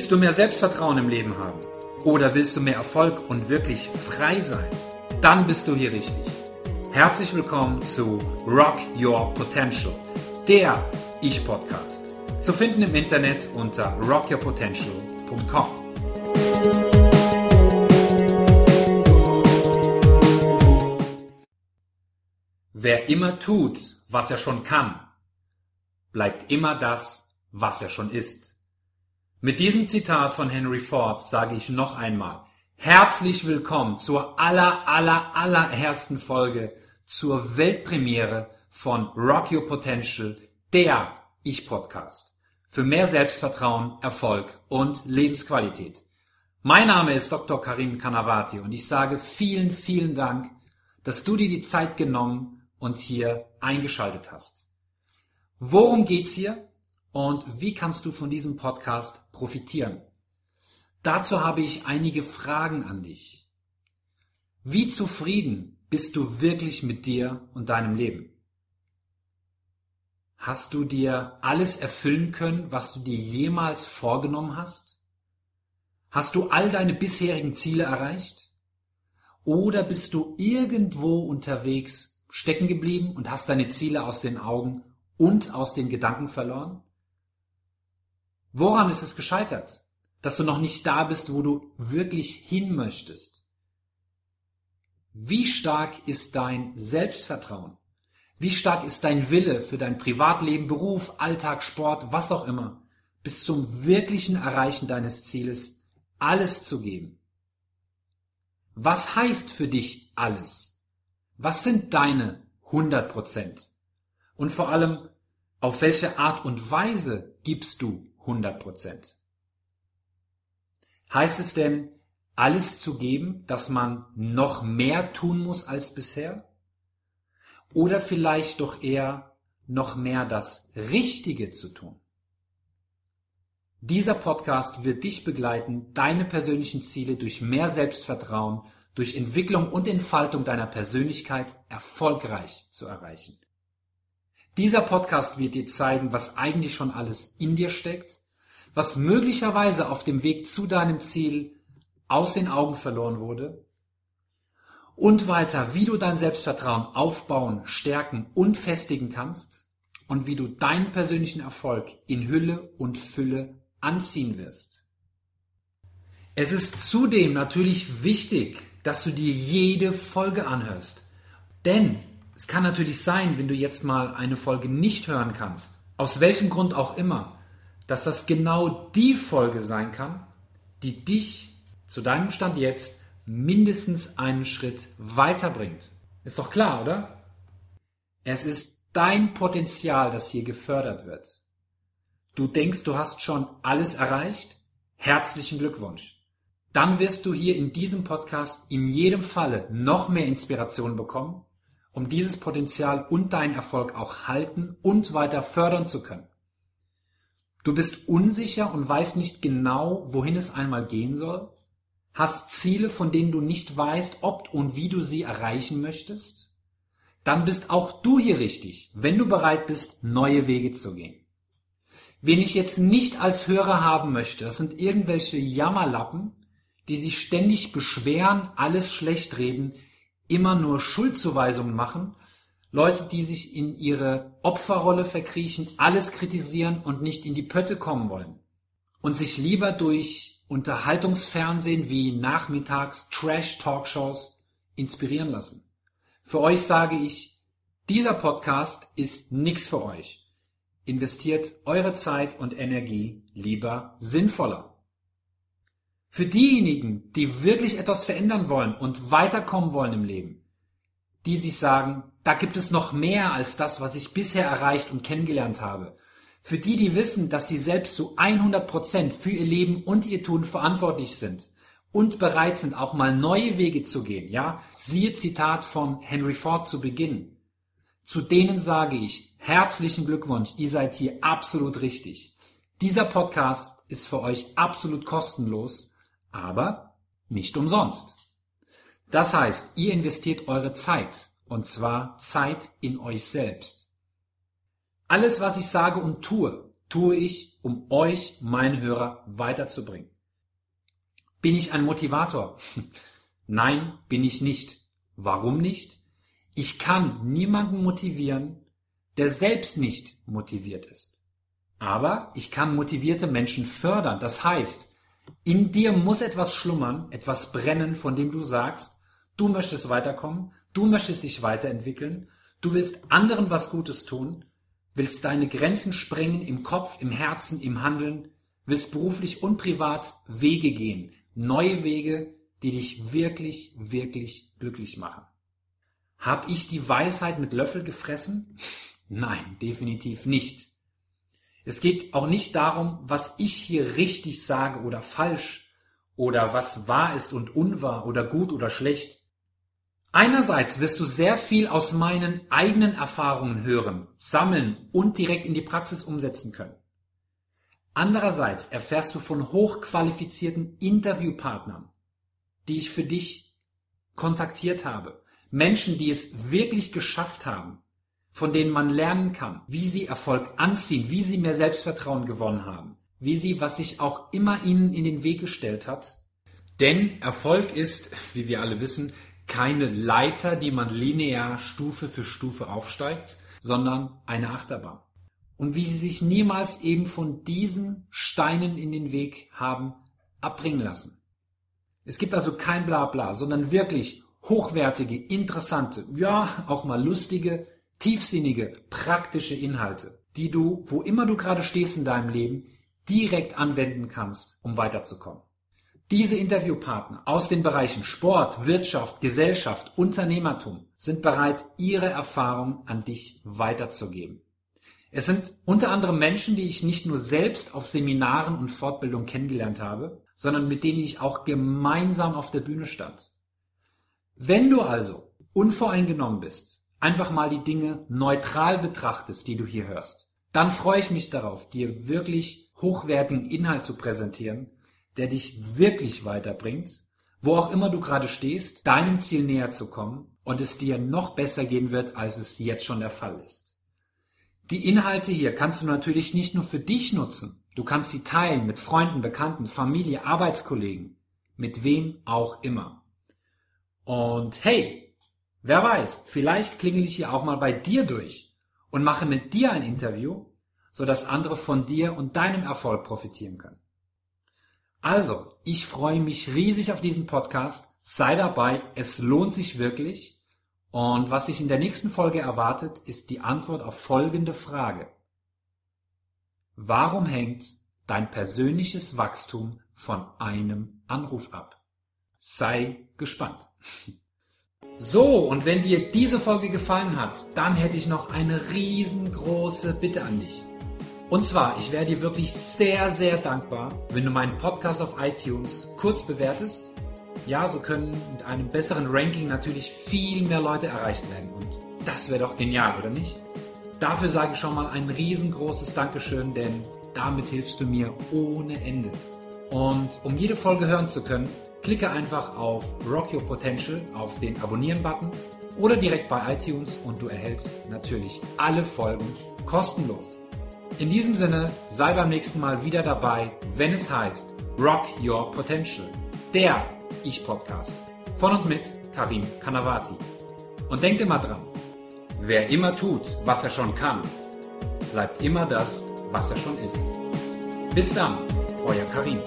Willst du mehr Selbstvertrauen im Leben haben? Oder willst du mehr Erfolg und wirklich frei sein? Dann bist du hier richtig. Herzlich willkommen zu Rock Your Potential, der Ich-Podcast. Zu finden im Internet unter rockyourpotential.com. Wer immer tut, was er schon kann, bleibt immer das, was er schon ist. Mit diesem Zitat von Henry Ford sage ich noch einmal, herzlich willkommen zur allerersten Folge, zur Weltpremiere von Rock Your Potential, der Ich-Podcast. Für mehr Selbstvertrauen, Erfolg und Lebensqualität. Mein Name ist Dr. Karim Canavati und ich sage vielen Dank, dass du dir die Zeit genommen und hier eingeschaltet hast. Worum geht's hier? Und wie kannst du von diesem Podcast profitieren? Dazu habe ich einige Fragen an dich. Wie zufrieden bist du wirklich mit dir und deinem Leben? Hast du dir alles erfüllen können, was du dir jemals vorgenommen hast? Hast du all deine bisherigen Ziele erreicht? Oder bist du irgendwo unterwegs stecken geblieben und hast deine Ziele aus den Augen und aus den Gedanken verloren? Woran ist es gescheitert, dass du noch nicht da bist, wo du wirklich hin möchtest? Wie stark ist dein Selbstvertrauen? Wie stark ist dein Wille für dein Privatleben, Beruf, Alltag, Sport, was auch immer, bis zum wirklichen Erreichen deines Zieles alles zu geben? Was heißt für dich alles? Was sind deine 100%? Und vor allem, auf welche Art und Weise gibst du 100%? Heißt es denn, alles zu geben, dass man noch mehr tun muss als bisher? Oder vielleicht doch eher noch mehr das Richtige zu tun? Dieser Podcast wird dich begleiten, deine persönlichen Ziele durch mehr Selbstvertrauen, durch Entwicklung und Entfaltung deiner Persönlichkeit erfolgreich zu erreichen. Dieser Podcast wird dir zeigen, was eigentlich schon alles in dir steckt, was möglicherweise auf dem Weg zu deinem Ziel aus den Augen verloren wurde und weiter, wie du dein Selbstvertrauen aufbauen, stärken und festigen kannst und wie du deinen persönlichen Erfolg in Hülle und Fülle anziehen wirst. Es ist zudem natürlich wichtig, dass du dir jede Folge anhörst, denn es kann natürlich sein, wenn du jetzt mal eine Folge nicht hören kannst, aus welchem Grund auch immer, dass das genau die Folge sein kann, die dich zu deinem Stand jetzt mindestens einen Schritt weiterbringt. Ist doch klar, oder? Es ist dein Potenzial, das hier gefördert wird. Du denkst, du hast schon alles erreicht? Herzlichen Glückwunsch. Dann wirst du hier in diesem Podcast in jedem Falle noch mehr Inspiration bekommen, um dieses Potenzial und deinen Erfolg auch halten und weiter fördern zu können. Du bist unsicher und weißt nicht genau, wohin es einmal gehen soll? Hast Ziele, von denen du nicht weißt, ob und wie du sie erreichen möchtest? Dann bist auch du hier richtig, wenn du bereit bist, neue Wege zu gehen. Wen ich jetzt nicht als Hörer haben möchte, das sind irgendwelche Jammerlappen, die sich ständig beschweren, alles schlecht reden, immer nur Schuldzuweisungen machen, Leute, die sich in ihre Opferrolle verkriechen, alles kritisieren und nicht in die Pötte kommen wollen und sich lieber durch Unterhaltungsfernsehen wie nachmittags Trash-Talkshows inspirieren lassen. Für euch sage ich, dieser Podcast ist nichts für euch. Investiert eure Zeit und Energie lieber sinnvoller. Für diejenigen, die wirklich etwas verändern wollen und weiterkommen wollen im Leben, die sich sagen, da gibt es noch mehr als das, was ich bisher erreicht und kennengelernt habe. Für die, die wissen, dass sie selbst zu 100% für ihr Leben und ihr Tun verantwortlich sind und bereit sind, auch mal neue Wege zu gehen, ja? Siehe Zitat von Henry Ford zu Beginn. Zu denen sage ich, herzlichen Glückwunsch, ihr seid hier absolut richtig. Dieser Podcast ist für euch absolut kostenlos, aber nicht umsonst. Das heißt, ihr investiert eure Zeit, und zwar Zeit in euch selbst. Alles, was ich sage und tue, tue ich, um euch, meine Hörer, weiterzubringen? Bin ich ein Motivator? Nein, bin ich nicht. Warum nicht? Ich kann niemanden motivieren, der selbst nicht motiviert ist. Aber ich kann motivierte Menschen fördern. Das heißt, in dir muss etwas schlummern, etwas brennen, von dem du sagst, du möchtest weiterkommen, du möchtest dich weiterentwickeln, du willst anderen was Gutes tun, willst deine Grenzen sprengen im Kopf, im Herzen, im Handeln, willst beruflich und privat Wege gehen, neue Wege, die dich wirklich, wirklich glücklich machen. Hab ich die Weisheit mit Löffel gefressen? Nein, definitiv nicht. Es geht auch nicht darum, was ich hier richtig sage oder falsch oder was wahr ist und unwahr oder gut oder schlecht. Einerseits wirst du sehr viel aus meinen eigenen Erfahrungen hören, sammeln und direkt in die Praxis umsetzen können. Andererseits erfährst du von hochqualifizierten Interviewpartnern, die ich für dich kontaktiert habe. Menschen, die es wirklich geschafft haben, von denen man lernen kann, wie sie Erfolg anziehen, wie sie mehr Selbstvertrauen gewonnen haben, wie sie, was sich auch immer ihnen in den Weg gestellt hat. Denn Erfolg ist, wie wir alle wissen, keine Leiter, die man linear Stufe für Stufe aufsteigt, sondern eine Achterbahn. Und wie sie sich niemals eben von diesen Steinen in den Weg haben abbringen lassen. Es gibt also kein Blabla, sondern wirklich hochwertige, interessante, ja auch mal lustige, tiefsinnige, praktische Inhalte, die du, wo immer du gerade stehst in deinem Leben, direkt anwenden kannst, um weiterzukommen. Diese Interviewpartner aus den Bereichen Sport, Wirtschaft, Gesellschaft, Unternehmertum sind bereit, ihre Erfahrungen an dich weiterzugeben. Es sind unter anderem Menschen, die ich nicht nur selbst auf Seminaren und Fortbildungen kennengelernt habe, sondern mit denen ich auch gemeinsam auf der Bühne stand. Wenn du also unvoreingenommen bist, einfach mal die Dinge neutral betrachtest, die du hier hörst, dann freue ich mich darauf, dir wirklich hochwertigen Inhalt zu präsentieren, der dich wirklich weiterbringt, wo auch immer du gerade stehst, deinem Ziel näher zu kommen und es dir noch besser gehen wird, als es jetzt schon der Fall ist. Die Inhalte hier kannst du natürlich nicht nur für dich nutzen, du kannst sie teilen mit Freunden, Bekannten, Familie, Arbeitskollegen, mit wem auch immer. Und hey, wer weiß, vielleicht klingel ich hier auch mal bei dir durch und mache mit dir ein Interview, sodass andere von dir und deinem Erfolg profitieren können. Also, ich freue mich riesig auf diesen Podcast. Sei dabei, es lohnt sich wirklich. Und was dich in der nächsten Folge erwartet, ist die Antwort auf folgende Frage. Warum hängt dein persönliches Wachstum von einem Anruf ab? Sei gespannt. So, und wenn dir diese Folge gefallen hat, dann hätte ich noch eine riesengroße Bitte an dich. Und zwar, ich wäre dir wirklich sehr, sehr dankbar, wenn du meinen Podcast auf iTunes kurz bewertest. Ja, so können mit einem besseren Ranking natürlich viel mehr Leute erreicht werden. Und das wäre doch genial, oder nicht? Dafür sage ich schon mal ein riesengroßes Dankeschön, denn damit hilfst du mir ohne Ende. Und um jede Folge hören zu können, klicke einfach auf Rock Your Potential, auf den Abonnieren-Button oder direkt bei iTunes und du erhältst natürlich alle Folgen kostenlos. In diesem Sinne, sei beim nächsten Mal wieder dabei, wenn es heißt Rock Your Potential, der Ich-Podcast von und mit Karim Canavati. Und denkt immer dran, wer immer tut, was er schon kann, bleibt immer das, was er schon ist. Bis dann, euer Karim.